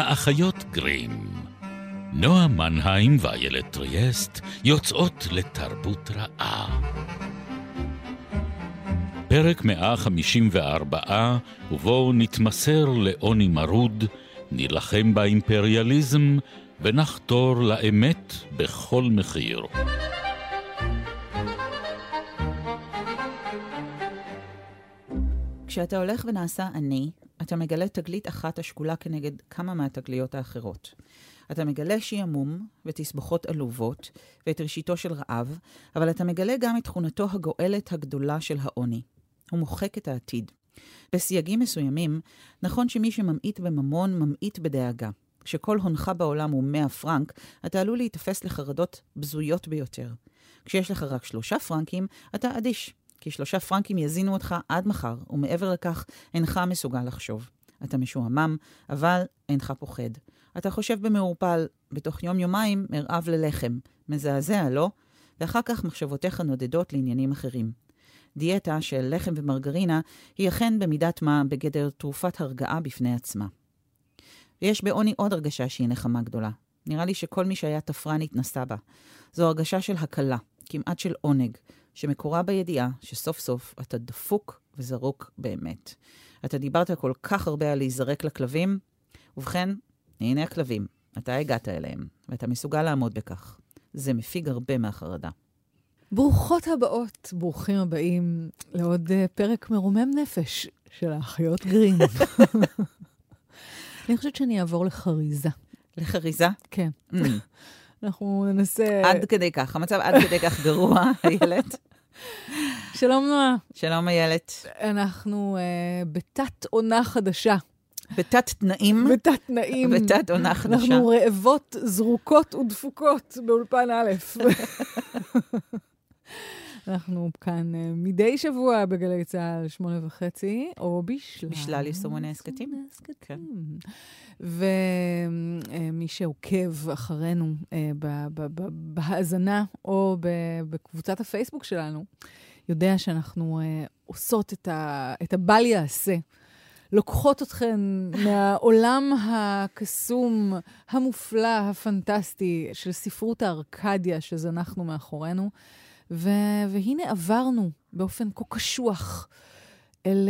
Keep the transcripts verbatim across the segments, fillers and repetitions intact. האחיות גרים. נועה מנהיים ואיילת טריאסט יוצאות לתרבות רעה. פרק מאה חמישים וארבע, ובו נתמסר לעוני מרוד, נלחם באימפריאליזם ונחתור לאמת בכל מחיר. כשאתה הולך ונעשה אני, אתה מגלה תגלית אחת השקולה כנגד כמה מהתגליות האחרות. אתה מגלה שימום ותסבוכות עלובות ואת ראשיתו של רעב, אבל אתה מגלה גם את תכונתו הגואלת הגדולה של העוני. הוא מוחק את העתיד. בסייגים מסוימים, נכון שמי שממעיט בממון ממעיט בדאגה. כשכל הונך בעולם הוא מאה פרנק, אתה עלול להתאפס לחרדות בזויות ביותר. כשיש לך רק שלושה פרנקים, אתה אדיש. כי שלושה פרנקים יזינו אותך עד מחר, ומעבר לכך אינך מסוגל לחשוב. אתה משועמם, אבל אינך פוחד. אתה חושב במעורפל, בתוך יום יומיים מרעב ללחם. מזעזע, לא? ואחר כך מחשבותיך נודדות לעניינים אחרים. דיאטה של לחם ומרגרינה היא אכן במידת מה בגדר תרופת הרגעה בפני עצמה. ויש בעוני עוד הרגשה שהיא נחמה גדולה. נראה לי שכל מי שהיה תפרן התנסה בה. זו הרגשה של הקלה, כמעט של עונג, שמקורה בידיעה שסוף סוף אתה דפוק וזרוק באמת. אתה דיברת כל כך הרבה על להיזרק לכלבים, ובכן, הנה הכלבים, אתה הגעת אליהם, ואתה מסוגל לעמוד בכך. זה מפיג הרבה מהחרדה. ברוכות הבאות, ברוכים הבאים לעוד פרק מרומם נפש של האחיות גרים. אני חושבת שאני אעבור לחריזה. לחריזה? כן. אנחנו ננסה... עד כדי כך, המצב עד כדי כך גרוע, איילת. שלום נועה. שלום איילת. אנחנו uh, בתת עונה חדשה. בתת תנאים. בתת תנאים. בתת עונה חדשה. אנחנו רעבות, זרוקות ודפוקות באולפן א'. אנחנו כאן uh, מדי שבוע בגלי צהל שמונה וחצי, או בשלל. בשלל יסומוני הסקטים. הסקטים. ומי שעוקב אחרינו uh, ב- ב- ב- בהאזנה, או ב- בקבוצת הפייסבוק שלנו, יודע שאנחנו uh, עושות את, ה- את הבל יעשה. לוקחות אתכן מהעולם הקסום, המופלא, הפנטסטי, של ספרות הארקדיה שזנחנו מאחורינו, ו- והנה עברנו באופן כה קשוח אל,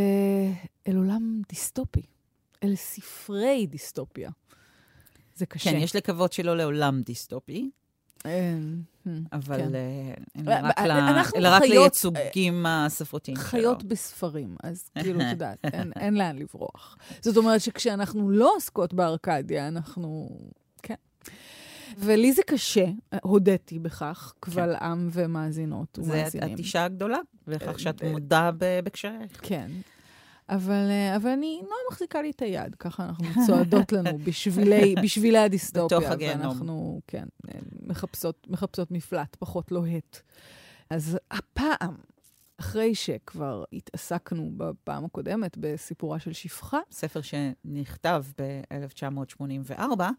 אל עולם דיסטופי, אל ספרי דיסטופיה. זה קשה. כן, יש לקוות שלא לעולם דיסטופי, אבל אלא רק לייצוגים הספרותיים שלו. חיות בספרים, אז כאילו, אתה יודעת, אין לאן לברוח. זאת אומרת שכשאנחנו לא עוסקות בארקדיה, אנחנו... כן. ולי זה קשה, הודיתי בכך, קבל עם ומאזינות ומאזינים. זה התישה הגדולה, וכך שאת מודה בקשייך. כן. אבל, אבל אני לא מחזיקה לי את היד, ככה אנחנו צועדות לנו בשבילי, בשבילי הדיסטופיה. בתוך הגנום. ואנחנו, כן, מחפשות, מחפשות מפלט, פחות לוהט. אז הפעם, אחרי שכבר התעסקנו בפעם הקודמת בסיפורה של שפחה, ספר שנכתב ב-אלף תשע מאות שמונים וארבע,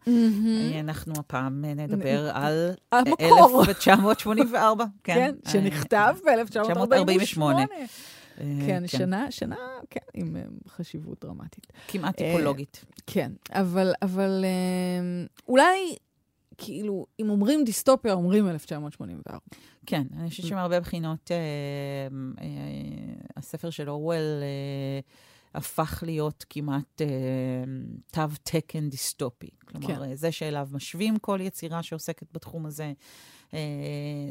אנחנו הפעם נדבר על אלף תשע מאות שמונים וארבע. כן, שנכתב ב-אלף תשע מאות ארבעים ושמונה. כן, שנה, שנה, כן, עם חשיבות דרמטית. כמעט טיפולוגית. כן, אבל, אבל, אולי, כאילו, אם אומרים דיסטופיה, אומרים אלף תשע מאות שמונים וארבע. כן, אני חושבת שמהרבה בחינות, הספר של אורוול הפך להיות כמעט תו תקן דיסטופי. כלומר, זה שאליו משווים כל יצירה שעוסקת בתחום הזה,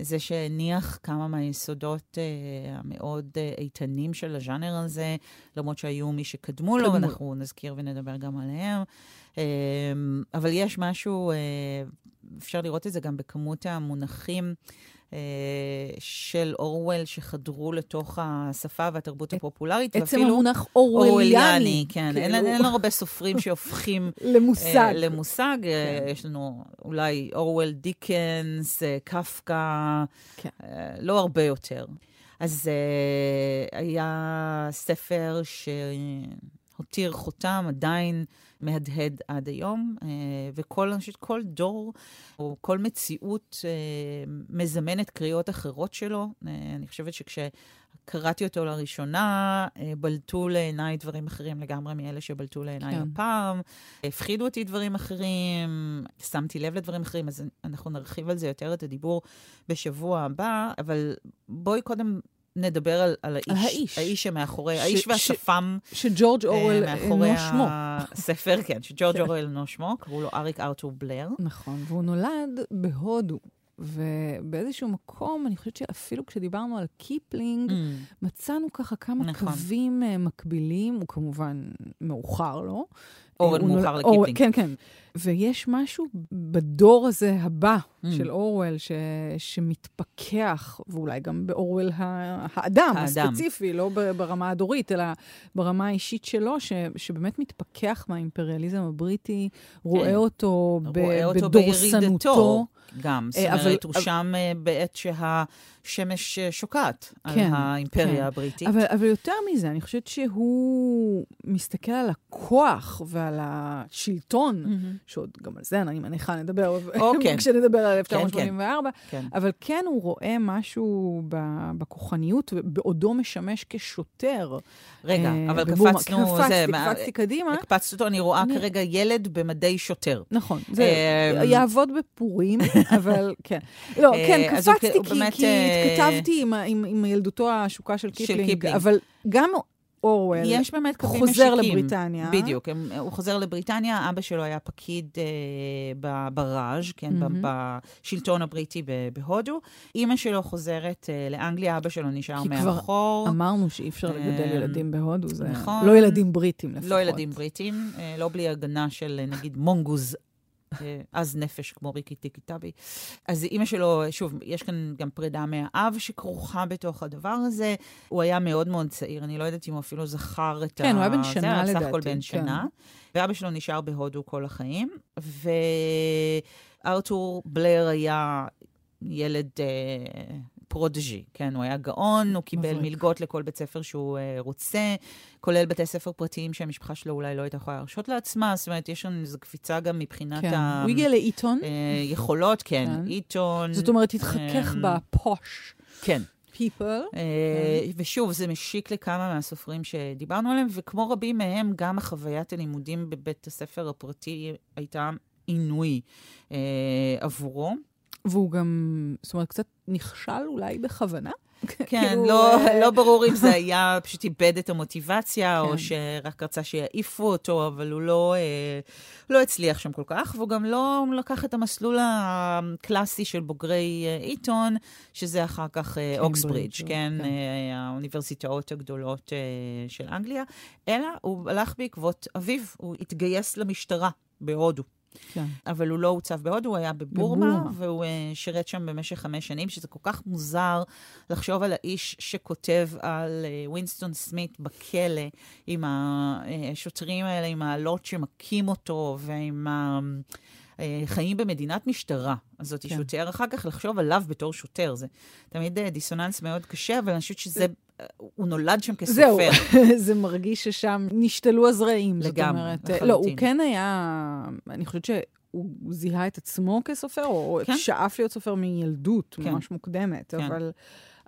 זה שהניח כמה מהיסודות המאוד איתנים של הז'אנר הזה, למרות שהיו מי שקדמו לו, אנחנו נזכיר ונדבר גם עליהם. אבל יש משהו, אפשר לראות את זה גם בכמות המונחים של אורוול שחדרו לתוך השפה והתרבות הפופולרית. עצם המונח אורוליאני. כן, אין לנו הרבה סופרים שהופכים למושג. יש לנו אולי אורוול, דיקנס, קפקא, לא הרבה יותר. אז היה ספר ש... הותיר חותם, עדיין מהדהד עד היום, וכל כל דור או כל מציאות מזמנת קריאות אחרות שלו. אני חושבת שכשקראתי אותו לראשונה, בלטו לעיניי דברים אחרים לגמרי מאלה שבלטו לעיניי כן. הפעם, הפחידו אותי דברים אחרים, שמתי לב לדברים אחרים, אז אנחנו נרחיב על זה יותר את הדיבור בשבוע הבא, אבל בואי קודם נדבר על, על האיש, האיש, האיש שמאחורי, ש, האיש והשפם שג'ורג' אורוול מאחורי הספר, כן, שג'ורג' אורוול אינו שמו, קראו לו אריק ארתור בלר. נכון, והוא נולד בהודו, ובאיזשהו מקום, אני חושבת שאפילו כשדיברנו על קיפלינג, mm. מצאנו ככה כמה נכון. קווים מקבילים, הוא כמובן מאוחר לו. אורוול מאוחר נול... לקיפלינג. כן, כן. ויש משהו בדור הזה הבא mm. של אורוול ש... שמתפכח, ואולי גם באורוול ה... האדם, האדם הספציפי, לא ברמה הדורית, אלא ברמה האישית שלו, ש... שבאמת מתפכח מהאימפריאליזם הבריטי, רואה אותו ב... בדורסנותו. גם, זאת אומרת, הוא שם בעת שהשמש שוקעת על האימפריה הבריטית. אבל יותר מזה, אני חושבת שהוא מסתכל על הכוח ועל השלטון, שעוד גם על זה אני מניחה נדבר, כשנדבר על אלף תשע מאות שמונים וארבע, אבל כן הוא רואה משהו בכוחניות, בעודו משמש כשוטר. רגע, אבל קפצנו, קפצתי קדימה. הקפצתי אותו, אני רואה כרגע ילד במדי שוטר. נכון, זה יעבוד בפורים, אבל כן. לא, כן, קפצתי כי התכתבתי עם ילדותו השוקה של קיפלינג, אבל גם אורוול יש באמת קווים חוזר לבריטניה. בדיוק, הוא חוזר לבריטניה, אבא שלו היה פקיד בראז', כן, בשלטון הבריטי בהודו. אמא שלו חוזרת לאנגליה, אבא שלו נשאר מאחור. אמרנו שאי אפשר לגדל ילדים בהודו, זה לא ילדים בריטים לפחות. לא ילדים בריטים, לא בלי הגנה של נגיד מונגוז אז נפש, כמו ריקי טיקי טאבי. אז אמא שלו, שוב, יש כאן גם פרידה מהאב שכרוכה בתוך הדבר הזה. הוא היה מאוד מאוד צעיר, אני לא יודעת אם הוא אפילו זכר את ה... כן, הוא היה בן שנה לדעתי. סך הכל בן שנה. ואבא שלו נשאר בהודו כל החיים. וארתור בלר היה ילד פרודג'י, כן, הוא היה גאון, הוא קיבל מלגות לכל בית ספר שהוא רוצה, כולל בתי ספר פרטיים שהמשפחה שלו אולי לא הייתה יכולה להרשות לעצמה, זאת אומרת, יש לנו איזו קפיצה גם מבחינת ה... הוא הגיע לאיתון? יכולות, כן, איתון. זאת אומרת, התחכך בפוש. כן. Piper. ושוב, זה משיק לכמה מהסופרים שדיברנו עליהם, וכמו רבים מהם, גם החוויית הלימודים בבית הספר הפרטי הייתה עינוי עבורו. והוא גם, זאת אומרת, קצת נכשל אולי בכוונה. כן, לא ברור אם זה היה, פשוט איבד את המוטיבציה, או שרק רצה שיעיפו אותו, אבל הוא לא הצליח שם כל כך, והוא גם לא לקח את המסלול הקלאסי של בוגרי איתון, שזה אחר כך אוקסברידג', כן, האוניברסיטאות הגדולות של אנגליה, אלא הוא הלך בעקבות אביו, הוא התגייס למשטרה בהודו. כן. אבל הוא לא הוצב בהודו, הוא היה בבורמה, בבורמה. והוא uh, שירת שם במשך חמש שנים, שזה כל כך מוזר לחשוב על האיש שכותב על ווינסטון uh, סמית בכלא, עם השוטרים האלה, עם העלות שמקים אותו, ועם ה... חיים במדינת משטרה, הזאת כן. שוטר, אחר כך לחשוב עליו בתור שוטר, זה תמיד דיסוננס מאוד קשה, אבל אני חושבת שזה, הוא נולד שם כסופר. זהו, זה מרגיש ששם נשתלו הזרעים, זאת אומרת. לגמרי, לא, הוא כן היה, אני חושבת שהוא זיהה את עצמו כסופר, או כן? שאף להיות סופר מילדות, כן. ממש מוקדמת, כן. אבל...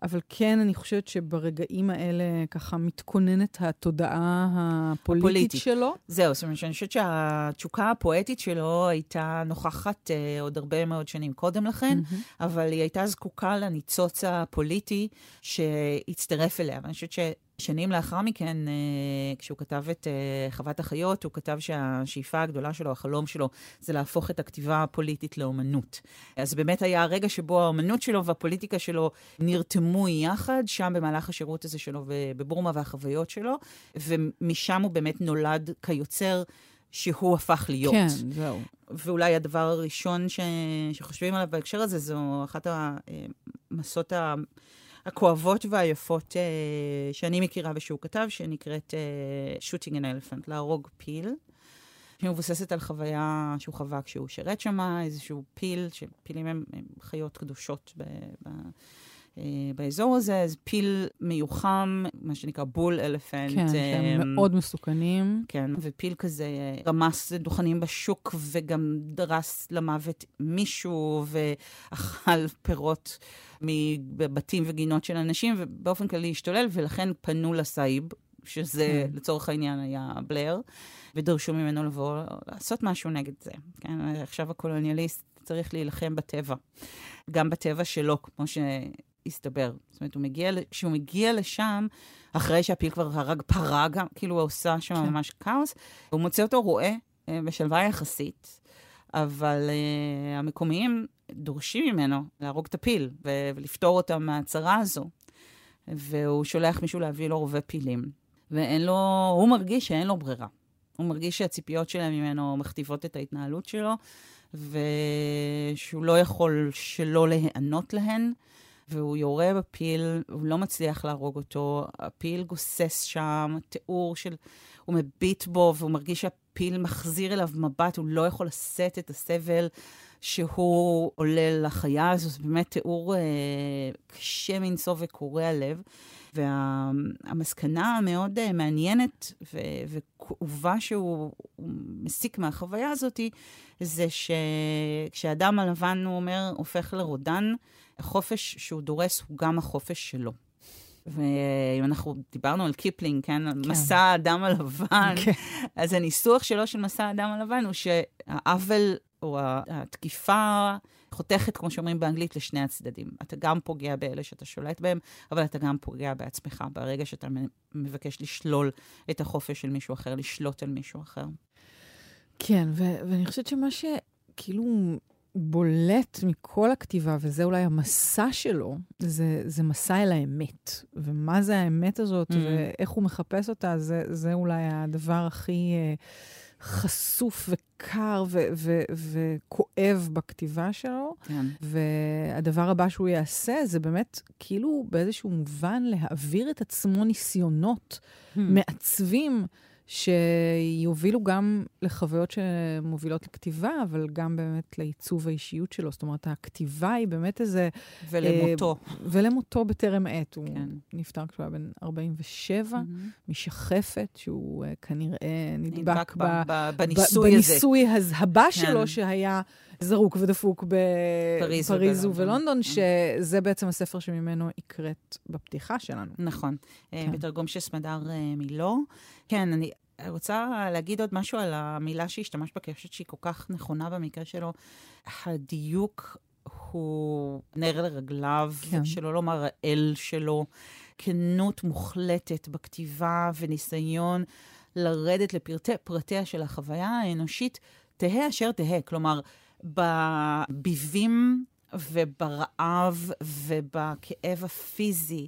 אבל כן, אני חושבת שברגעים האלה ככה מתכוננת התודעה הפוליטית, הפוליטית. שלו. זהו, זאת אומרת, אני חושבת שהתשוקה הפואטית שלו הייתה נוכחת אה, עוד הרבה מאוד שנים קודם לכן, mm-hmm. אבל היא הייתה זקוקה לניצוץ הפוליטי שהצטרף אליה. ואני חושבת ש... שנים לאחר מכן, כשהוא כתב את חוות החיות, הוא כתב שהשאיפה הגדולה שלו, החלום שלו, זה להפוך את הכתיבה הפוליטית לאומנות. אז באמת היה הרגע שבו האומנות שלו והפוליטיקה שלו נרתמו יחד, שם במהלך השירות הזה שלו בבורמה והחוויות שלו, ומשם הוא באמת נולד כיוצר שהוא הפך להיות. כן, זהו. ואולי הדבר הראשון ש... שחושבים עליו בהקשר הזה, זו אחת המסות ה... הכואבות והיפות uh, שאני מכירה ושהוא כתב, שנקראת uh, Shooting an Elephant, להרוג פיל, שמבוססת על חוויה שהוא חווה כשהוא שרת שמה, איזשהו פיל, שפילים הם, הם חיות קדושות ב, ב, באזור הזה, אז פיל מיוחם, מה שנקרא בול אלפנט. כן, שהם מאוד מסוכנים. כן, ופיל כזה רמס דוכנים בשוק, וגם דרס למוות מישהו, ואכל פירות מבתים וגינות של אנשים, ובאופן כללי השתולל, ולכן פנו לסייב, שזה לצורך העניין היה בלר, ודרשו ממנו לבוא לעשות משהו נגד זה. כן, עכשיו הקולוניאליסט צריך להילחם בטבע. גם בטבע שלו, כמו שהסתבר. זאת אומרת, הוא מגיע, כשהוא מגיע לשם, אחרי שהפיל כבר הרג פרה גם, כאילו הוא עושה שם ממש כאוס, הוא מוצא אותו רואה בשלווה יחסית, אבל uh, המקומיים דורשים ממנו להרוג את הפיל, ו- ולפתור אותם מהצרה הזו. והוא שולח מישהו להביא לו רובה פילים. ואין לו, הוא מרגיש שאין לו ברירה. הוא מרגיש שהציפיות שלהם ממנו מכתיבות את ההתנהלות שלו, ושהוא לא יכול שלא להיענות להן, והוא יורה בפיל, הוא לא מצליח להרוג אותו, הפיל גוסס שם, תיאור של, הוא מביט בו, והוא מרגיש שהפיל מחזיר אליו מבט, הוא לא יכול לשאת את הסבל שהוא עולה לחיה הזו, זה באמת תיאור אה, קשה מנסוף וקורע לב, והמסקנה המאוד אה, מעניינת ו- וכאובה שהוא מסיק מהחוויה הזאת, זה שכשאדם הלבן, הוא אומר, הופך לרודן, החופש שהוא דורס הוא גם החופש שלו. ואם אנחנו דיברנו על קיפלינג, כן? כן. מסע האדם הלבן, כן. אז הניסוח שלו של מסע האדם הלבן הוא שהעוול או התקיפה חותכת, כמו שאומרים באנגלית, לשני הצדדים. אתה גם פוגע באלה שאתה שולט בהם, אבל אתה גם פוגע בעצמך, ברגע שאתה מבקש לשלול את החופש של מישהו אחר, לשלוט על מישהו אחר. כן, ו- ואני חושבת שמה שכאילו בולט מכל הכתיבה, וזה אולי המסע שלו, זה, זה מסע אל האמת. ומה זה האמת הזאת, mm-hmm. ואיך הוא מחפש אותה, זה, זה אולי הדבר הכי חשוף וקר ו- ו- ו- וכואב בכתיבה שלו. כן. והדבר הבא שהוא יעשה, זה באמת כאילו באיזשהו מובן להעביר את עצמו ניסיונות mm-hmm. מעצבים, שיובילו גם לחוויות שמובילות לכתיבה, אבל גם באמת לעיצוב האישיות שלו. זאת אומרת, הכתיבה היא באמת איזה... ולמותו. אה, ולמותו בטרם עת. הוא כן. נפטר כשהוא היה בן ארבעים ושבע, mm-hmm. משחפת, שהוא אה, כנראה נדבק, נדבק ב, ב, ב, בניסוי, ב, בניסוי הזה. הבא שלו, כן. שהיה זרוק ודפוק בפריז פריז ובלונדון, mm-hmm. שזה בעצם הספר שממנו יקראת בפתיחה שלנו. נכון. כן. בתרגום שסמדר מילו. כן, אני... רוצה להגיד עוד משהו על המילה שהשתמש בה, כי אני חושבת שהיא כל כך נכונה במקרה שלו. הדיוק הוא נר לרגליו, כן. שלא לומר האל שלו, כנות מוחלטת בכתיבה וניסיון לרדת לפרטי פרטיה של החוויה האנושית, תהה אשר תהה, כלומר, בביבים וברעב ובכאב הפיזי,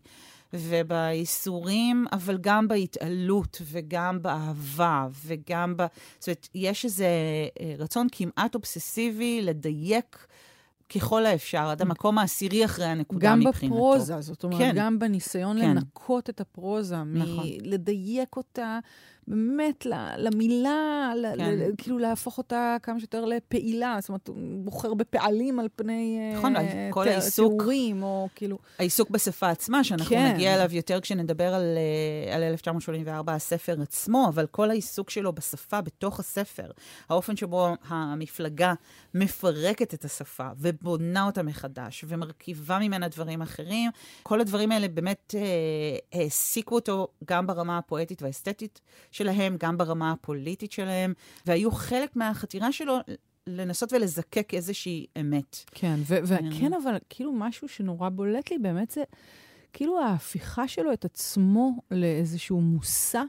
ובאיסורים, אבל גם בהתעלות, וגם באהבה, וגם ב... זאת אומרת, יש איזה רצון כמעט אובססיבי לדייק ככל האפשר, עד המקום העשירי אחרי הנקודה מבחינתו. גם בפרוזה, זאת אומרת, כן. גם בניסיון כן. לנקות את הפרוזה, נכון. מ- לדייק אותה, באמת, למילה, כן. ל- כאילו להפוך אותה כמה שיותר לפעילה, זאת אומרת, בוחר בפעלים על פני נכון, uh, כל העיסוק, תיאורים, או כאילו... העיסוק בשפה עצמה, שאנחנו כן. נגיע אליו יותר כשנדבר על, על אלף תשע מאות שמונים וארבע, הספר עצמו, אבל כל העיסוק שלו בשפה, בתוך הספר, האופן שבו המפלגה מפרקת את השפה, ובונה אותה מחדש, ומרכיבה ממנה דברים אחרים, כל הדברים האלה באמת אה, העסיקו אותו גם ברמה הפואטית והאסתטית, שלהם, גם ברמה הפוליטית שלהם, והיו חלק מהחתירה שלו לנסות ולזקק איזושהי אמת. כן, וכן, אבל כאילו משהו שנורא בולט לי באמת זה, כאילו ההפיכה שלו את עצמו לאיזשהו מוסע,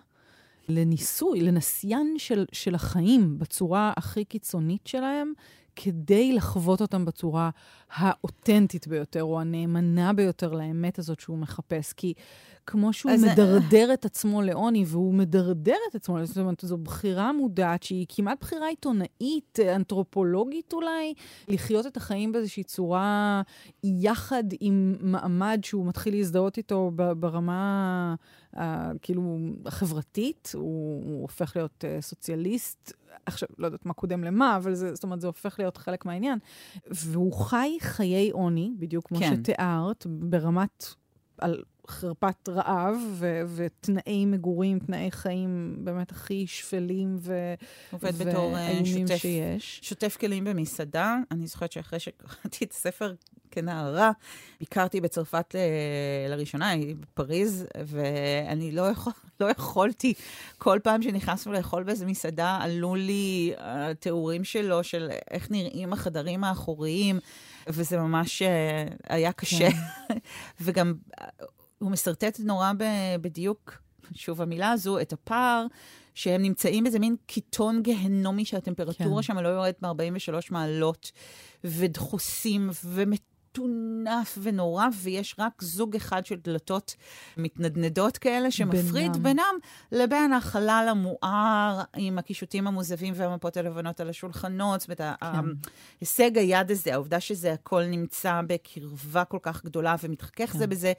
לניסוי, לנסיין של, של החיים בצורה הכי קיצונית שלהם, כדי לחוות אותם בצורה האותנטית ביותר, או הנאמנה ביותר לאמת הזאת שהוא מחפש. כי כמו שהוא מדרדר את עצמו לעוני, והוא מדרדר את עצמו, זאת אומרת, זו בחירה מודעת, שהיא כמעט בחירה עיתונאית, אנתרופולוגית אולי, לחיות את החיים באיזושהי צורה, יחד עם מעמד שהוא מתחיל להזדהות איתו ברמה כאילו החברתית, הוא הופך להיות סוציאליסט, עכשיו, לא יודעת מה קודם למה, אבל זה, זאת אומרת, זה הופך להיות חלק מהעניין. והוא חי חיי עוני, בדיוק כמו שתיארת, ברמת, על חרפת רעב, ו- ותנאי מגורים, תנאי חיים באמת הכי שפלים ו- עובד ו- בתור שוטף, שיש. שוטף כלים במסעדה. אני זוכרת שאחרי שקראתי את הספר כנערה, ביקרתי בצרפת ל- לראשונה, בפריז, ואני לא, יכול, לא יכולתי, כל פעם שנכנסנו לאכול באיזה מסעדה, עלו לי התיאורים שלו, של איך נראים החדרים האחוריים, וזה ממש היה קשה. וגם הוא מסרטט נורא בדיוק, שוב המילה הזו, את הפער, שהם נמצאים באיזה מין קיטון גהנומי, שהטמפרטורה שם לא יורדת מ-ארבעים ושלוש מעלות, ודחוסים, ומתונף ונורא, ויש רק זוג אחד של דלתות מתנדנדות כאלה, שמפריד בינם לבין החלל המואר, עם הקישוטים המוזבים והמפות הלבנות על השולחנות, ואת ההישג היד הזה, העובדה שזה הכל נמצא בקרבה כל כך גדולה, ומתחכך זה בזה,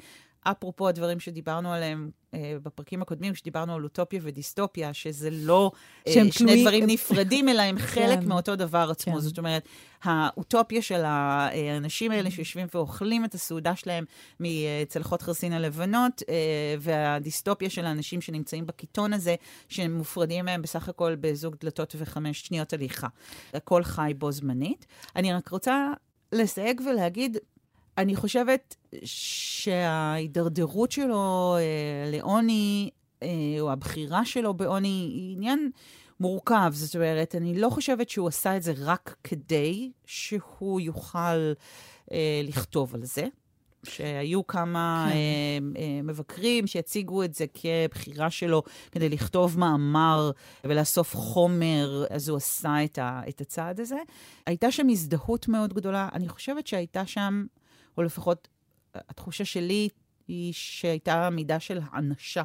אפרופו הדברים שדיברנו עליהם בפרקים הקודמים, שדיברנו על אוטופיה ודיסטופיה, שזה לא שני דברים נפרדים, אלא הם חלק מאותו דבר עצמו. זאת אומרת, האוטופיה של האנשים האלה שיושבים ואוכלים את הסעודה שלהם מצלחות חרסין הלבנות, והדיסטופיה של האנשים שנמצאים בקיטון הזה, שמופרדים מהם בסך הכל בזוג דלתות וחמש שניות הליכה. הכל חי בו זמנית. אני רק רוצה לסייג ולהגיד, אני חושבת שההידרדרות שלו אה, לעוני, אה, או הבחירה שלו בעוני, היא עניין מורכב. זאת אומרת, אני לא חושבת שהוא עשה את זה רק כדי שהוא יוכל אה, לכתוב על זה. שהיו כמה אה, אה, מבקרים שיציגו את זה כבחירה שלו כדי לכתוב מאמר ולאסוף חומר, אז הוא עשה את, ה, את הצעד הזה. הייתה שם הזדהות מאוד גדולה. אני חושבת שהייתה שם, או לפחות התחושה שלי היא שהייתה מידה של האנשה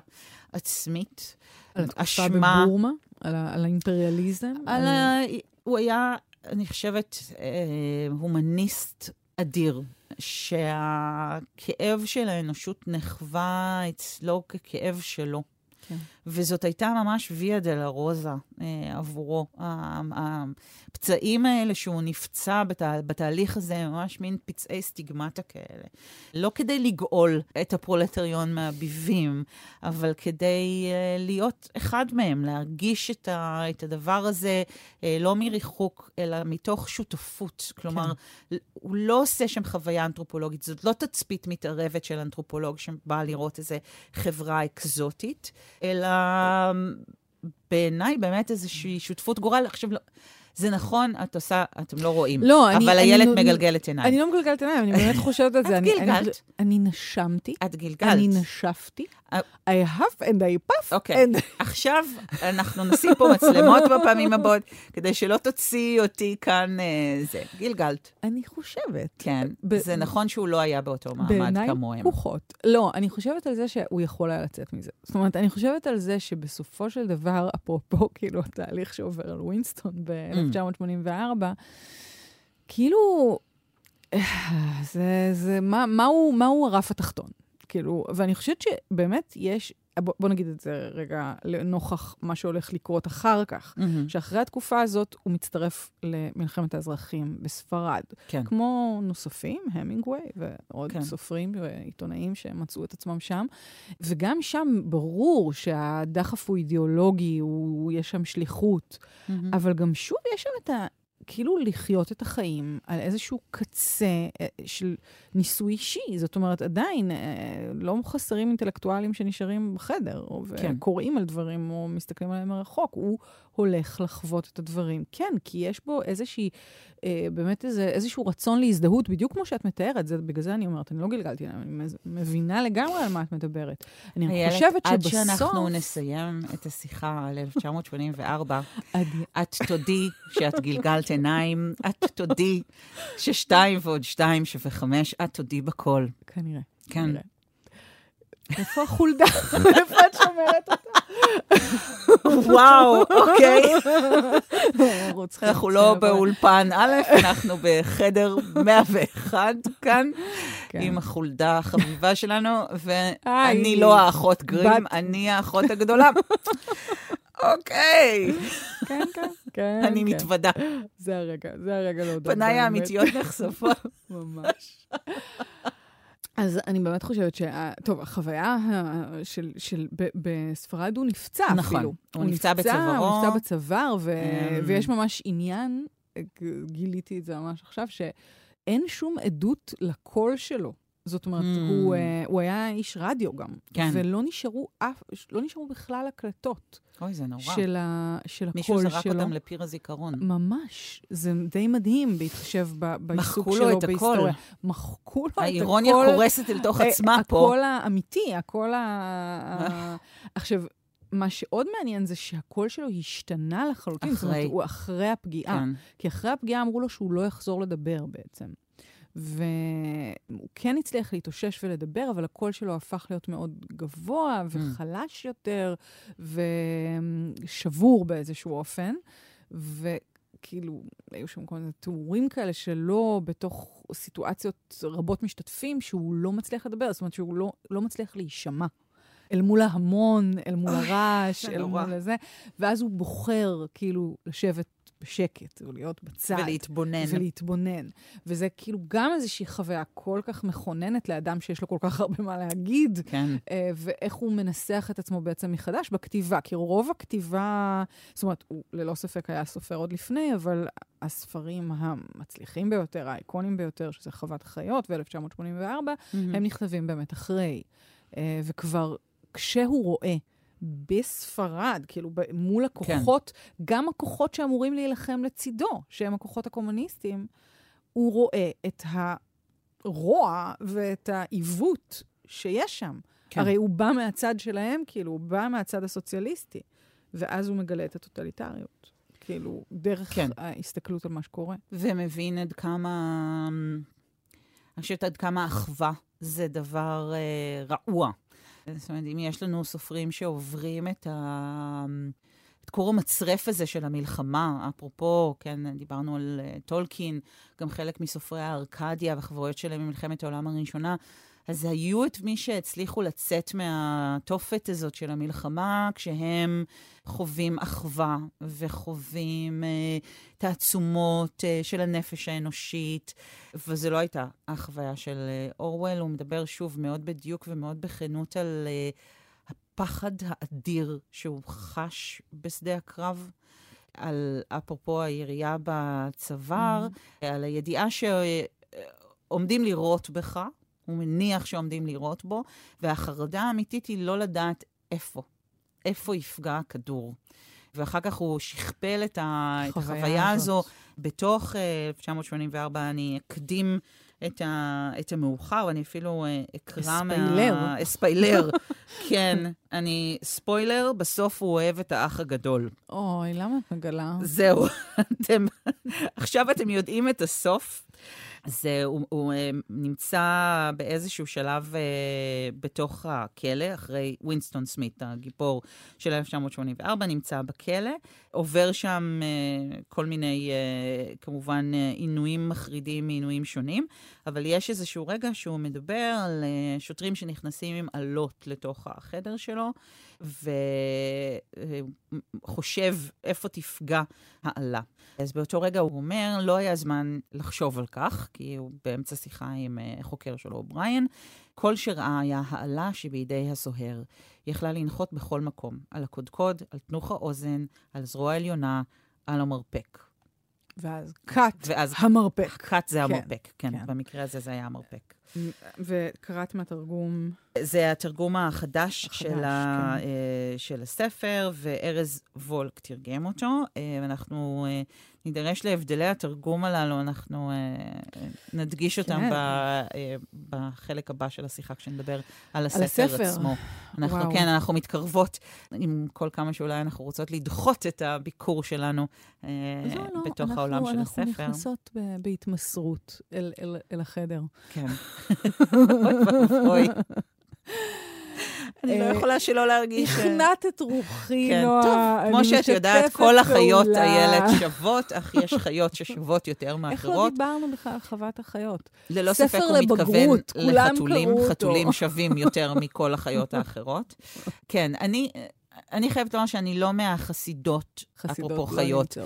עצמית. על התקופה בבורמה? על, ה- על האימפריאליזם? על על... ה... הוא היה, אני חושבת, אה, הומניסט אדיר, שהכאב של האנושות נחווה אצלו ככאב שלו. כן. וזאת הייתה ממש ויה דלרוזה אה, עבורו. הפצעים האלה שהוא נפצע בתה, בתהליך הזה, ממש מין פצעי סטיגמטה כאלה. לא כדי לגאול את הפרולטריון מהביבים, אבל כדי אה, להיות אחד מהם, להרגיש את, ה, את הדבר הזה, אה, לא מריחוק, אלא מתוך שותפות. כלומר, כן. הוא לא עושה שם חוויה אנתרופולוגית, זאת לא תצפית מתערבת של אנתרופולוג שבא לראות איזו חברה אקזוטית, אלא בעיניי באמת איזושהי שותפות גורל. עכשיו, זה נכון, את עושה, אתם לא רואים, אבל הילד מגלגל את עיניים. אני לא מגלגל את עיניים, אני באמת חושבת את זה. את גלגלת. אני נשמתי. את גלגלת. אני נשפתי. I have and I puff. אוקיי, עכשיו אנחנו נשים פה מצלמות בפעמים הבאות, כדי שלא תוציא אותי כאן זה. גלגלת. אני חושבת. כן, זה נכון שהוא לא היה באותו מעמד כמוהם. בעיניי פוחות. לא, אני חושבת על זה שהוא יכול היה לצאת מזה. זאת אומרת, אני חושבת על זה שבסופו של דבר, אפרופו כאילו התהליך שעובר על ווינסטון ב-אלף תשע מאות שמונים וארבע, כאילו, מהו הרף התחתון? כאילו, ואני חושבת שבאמת יש, בוא, בוא נגיד את זה רגע, לנוכח מה שהולך לקרות אחר כך, mm-hmm. שאחרי התקופה הזאת הוא מצטרף למלחמת האזרחים בספרד. כן. כמו נוספים, המינגווי ועוד כן. סופרים ועיתונאים שמצאו את עצמם שם, וגם שם ברור שהדחף הוא אידיאולוגי, הוא, יש שם שליחות, mm-hmm. אבל גם שוב יש שם את ה... כאילו לחיות את החיים על איזשהו קצה של ניסוי אישי. זאת אומרת, עדיין לא חסרים אינטלקטואלים שנשארים בחדר, כן. וקוראים על דברים או מסתכלים עליהם מרחוק. הוא הולך לחוות את הדברים. כן, כי יש בו איזושהי, אה, באמת איזה, איזשהו רצון להזדהות, בדיוק כמו שאת מתארת. זה, בגלל זה אני אומרת, אני לא גלגלתי, אני מבינה לגמרי על מה את מדברת. אני הילת, חושבת עד שבסוף... עד שאנחנו נסיים את השיחה על אלף תשע מאות שמונים וארבע, את תודי שאת גלגלת עיניים, את תודי ששתיים ועוד שתיים שווה חמש, את תודי בכל. כנראה. כן. כנראה. איפה החולדה? איפה את שומרת אותה? וואו, אוקיי. אנחנו לא באולפן א', אנחנו בחדר מאה ואחת כאן. עם החולדה החביבה שלנו, ואני לא האחות גרים, אני האחות הגדולה. אוקיי. כן, כן, כן. אני מתוודה. זה הרגע, זה הרגע לא דומה. פניי האמיתיות נחשפות. ממש. אז אני באמת חושבת ש... טוב, החוויה של, של, ב, בספרד הוא נפצע נכון, אפילו. הוא, הוא נפצע בצווארו. הוא נפצע בצוואר, ו... mm. ויש ממש עניין, גיליתי את זה ממש עכשיו, שאין שום עדות לקול שלו. זאת אומרת, mm. הוא, הוא היה איש רדיו גם. כן. ולא נשארו, אף, לא נשארו בכלל הקלטות. אוי, זה נורא. של, ה, של הקול שלו. מישהו זרק אותם לפיר הזיכרון. ממש. זה די מדהים בהתחשב בעיסוק שלו בהיסטוריה. מחקו לו את הכל. מחקו לו את הכל. האירוניה קורסת אל תוך עצמה פה. הקול האמיתי, הקול ה... עכשיו, מה שעוד מעניין זה שהקול שלו השתנה לחלוטין. זאת אומרת, הוא אחרי הפגיעה. כי אחרי הפגיעה אמרו לו שהוא לא יחזור לדבר בעצם. והוא כן הצליח להתאושש ולדבר, אבל הקול שלו הפך להיות מאוד גבוה וחלש יותר, ושבור באיזשהו אופן, וכאילו, היו שם כל מיני תיאורים כאלה שלא בתוך סיטואציות רבות משתתפים, שהוא לא מצליח לדבר, זאת אומרת שהוא לא, לא מצליח להישמע. אל מול ההמון, אל מול הרעש, אל מול הזה, ואז הוא בוחר כאילו לשבת בשקט, ולהיות בצד. ולהתבונן. ולהתבונן. וזה כאילו גם איזושהי חוויה כל כך מכוננת לאדם שיש לו כל כך הרבה מה להגיד, כן. ואיך הוא מנסח את עצמו בעצם מחדש בכתיבה, כי רוב הכתיבה, זאת אומרת, הוא ללא ספק היה סופר עוד לפני, אבל הספרים המצליחים ביותר, האיקונים ביותר, שזה חוות החיות, ב-אלף תשע מאות שמונים וארבע, mm-hmm. הם נכתבים באמת אחרי. וכבר כשהוא רואה, בספרד, כאילו, מול הכוחות, כן. גם הכוחות שאמורים להילחם לצידו, שהם הכוחות הקומוניסטיים, הוא רואה את הרוע ואת העיוות שיש שם. כן. הרי הוא בא מהצד שלהם, כאילו, הוא בא מהצד הסוציאליסטי, ואז הוא מגלה את הטוטליטריות, כאילו, דרך כן. ההסתכלות על מה שקורה. ומבין עד כמה, אני חושבת עד כמה אחווה זה דבר אה, רעוע. זאת אומרת, אם יש לנו סופרים שעוברים את, ה... את קור המצרף הזה של המלחמה, אפרופו, כן, דיברנו על טולקין, גם חלק מסופרי הארקדיה והחברויות שלהם במלחמת העולם הראשונה, אז היו את מי שהצליחו לצאת מהתופת הזאת של המלחמה, כשהם חווים אחווה וחווים אה, תעצומות אה, של הנפש האנושית, וזה לא הייתה החוויה של אה, אורוול, הוא מדבר שוב מאוד בדיוק ומאוד בכנות על אה, הפחד האדיר שהוא חש בשדה הקרב, על אפרופו היריעה בצוואר, mm. על הידיעה שעומדים לירות בך, הוא מניח שעומדים לראות בו, והחרדה האמיתית היא לא לדעת איפה, איפה יפגע הכדור. ואחר כך הוא שכפל את החוויה הזו. בתוך אלף תשע מאות שמונים וארבע אני אקדים את, ה... את המאוחר, ואני אפילו אקרא אספיילר. מה... אספיילר. כן, אני... ספוילר, בסוף הוא אוהב את האח הגדול. אוי, למה את מגלה? זהו. אתם... עכשיו אתם יודעים את הסוף. אז הוא, הוא נמצא באיזשהו שלב בתוך הכלא, אחרי ווינסטון סמית, הגיבור של אלף תשע מאות שמונים וארבע, נמצא בכלא, עובר שם כל מיני, כמובן, עינויים מחרידים, עינויים שונים, אבל יש איזשהו רגע שהוא מדבר על שוטרים שנכנסים עם עלות לתוך החדר שלו, וחושב איפה תפגע העלה. אז באותו רגע הוא אומר, לא היה זמן לחשוב על כך, כי הוא באמצע שיחה עם חוקר שלו, אובריין, כל שראה היה העלה שבידי הסוהר, יכלה לנחות בכל מקום, על הקודקוד, על תנוך האוזן, על זרוע עליונה, על המרפק. ואז קאט, המרפק. קאט זה כן, המרפק, כן, כן. במקרה הזה זה היה המרפק. וקראת מהתרגום? זה התרגום החדש, החדש של, כן. ה, של הספר, וארז וולק תרגם אותו. אנחנו נדרש להבדלי התרגום הללו, אנחנו נדגיש אותם כן. ב, בחלק הבא של השיחה, כשנדבר על הספר, על הספר. עצמו. אנחנו, וואו. כן, אנחנו מתקרבות עם כל כמה שאולי אנחנו רוצות לדחות את הביקור שלנו לא, בתוך לא, העולם אנחנו, של אנחנו הספר. אנחנו נכנסות בהתמסרות אל, אל, אל החדר. כן. אוי, אוי. אני לא יכולה שלא להרגיש... הכנעת את רוחי, נועה. טוב, כמו שאת יודעת, כל החיות הילד שוות, אך יש חיות ששוות יותר מאחרות. איך לא דיברנו בכלל על חוות החיות? ללא ספק הוא מתכוון לחתולים, חתולים שווים יותר מכל החיות האחרות. כן, אני... אני חייבת לומר שאני לא מהחסידות, אפרופו חיות,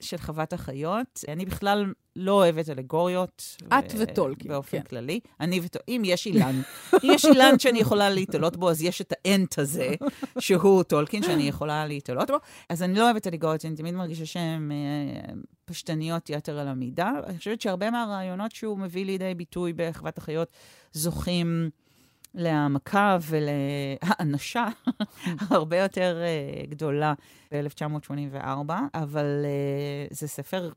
של חוות החיות. אני בכלל לא אוהבת אלגוריות. את וטולקין. באופן כללי. אני וטולקין. אם יש אילן, אם יש אילן שאני יכולה להתעלות בו, אז יש את האנט הזה, שהוא טולקין, שאני יכולה להתעלות בו. אז אני לא אוהבת אלגוריות, אני תמיד מרגישה שהן פשטניות יתר על המידה. אני חושבת שהרבה מהרעיונות שהוא מביא לידי ביטוי בחוות החיות זוכים... להעמקה ולהאנשה הרבה יותר uh, גדולה ב-אלף תשע מאות שמונים וארבע, אבל uh, זה ספר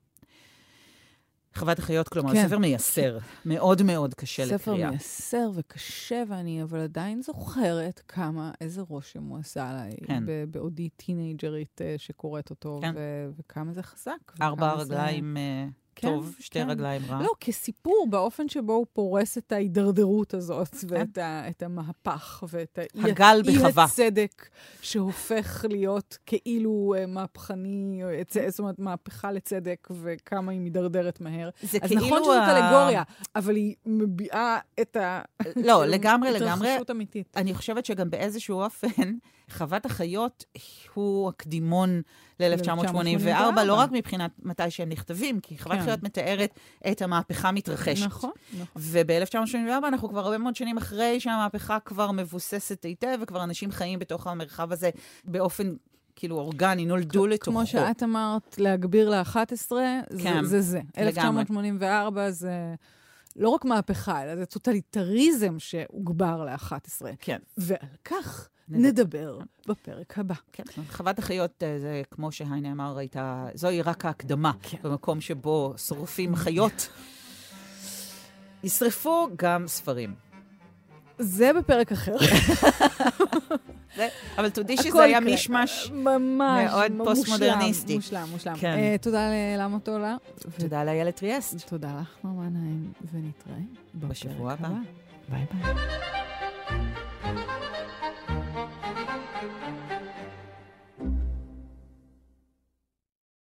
חוות החיות, כלומר, כן. ספר מייסר, מאוד מאוד קשה ספר לקריאה. ספר מייסר וקשה, ואני אבל עדיין זוכרת כמה, איזה רושם הוא עשה עליי, כן. בעודי טינג'רית uh, שקוראת אותו, כן. ו- וכמה זה חזק. ארבע הרגליים... זה... Uh... טוב, שתי רגליים רע. לא, כסיפור, באופן שבו הוא פורס את ההידרדרות הזאת, ואת המהפך, ואת האי-הצדק, שהופך להיות כאילו מהפכני, זאת אומרת, מהפכה לצדק, וכמה היא מידרדרת מהר. אז נכון שזאת אלגוריה, אבל היא מביעה את ה... לא, לגמרי, לגמרי. אני חושבת שגם באיזשהו אופן, חוות החיות הוא הקדימון ל-אלף תשע מאות שמונים וארבע, לא רק מבחינת מתי שהם נכתבים, כי חוות החיות מתארת את המהפכה המתרחשת. נכון, נכון. וב-אלף תשע מאות שמונים וארבע אנחנו כבר הרבה מאוד שנים אחרי שהמהפכה כבר מבוססת היטב, וכבר אנשים חיים בתוך המרחב הזה באופן... כאילו אורגני, נולדו לתוכו. כמו שאת אמרת, להגביר ל-אחת עשרה, זה זה. אלף תשע מאות שמונים וארבע זה... לא רק מהפכה, אלא זה טוטליטריזם שהוגבר ל-אחת עשרה. כן. ועל כך נדבר בפרק הבא. כן. חוות החיות, זה כמו שהיינה אמר, הייתה, זוהי רק ההקדמה, במקום שבו שורפים חיות. ישרפו גם ספרים. זה בפרק אחר. אבל תודי שזה היה משמש מאוד פוסט-מודרניסטי. מושלם, מושלם. תודה למוטולה. תודה לאיילת טריאסט. תודה לך, נועה מנהיים, ונתראה בשבוע הבא. ביי ביי.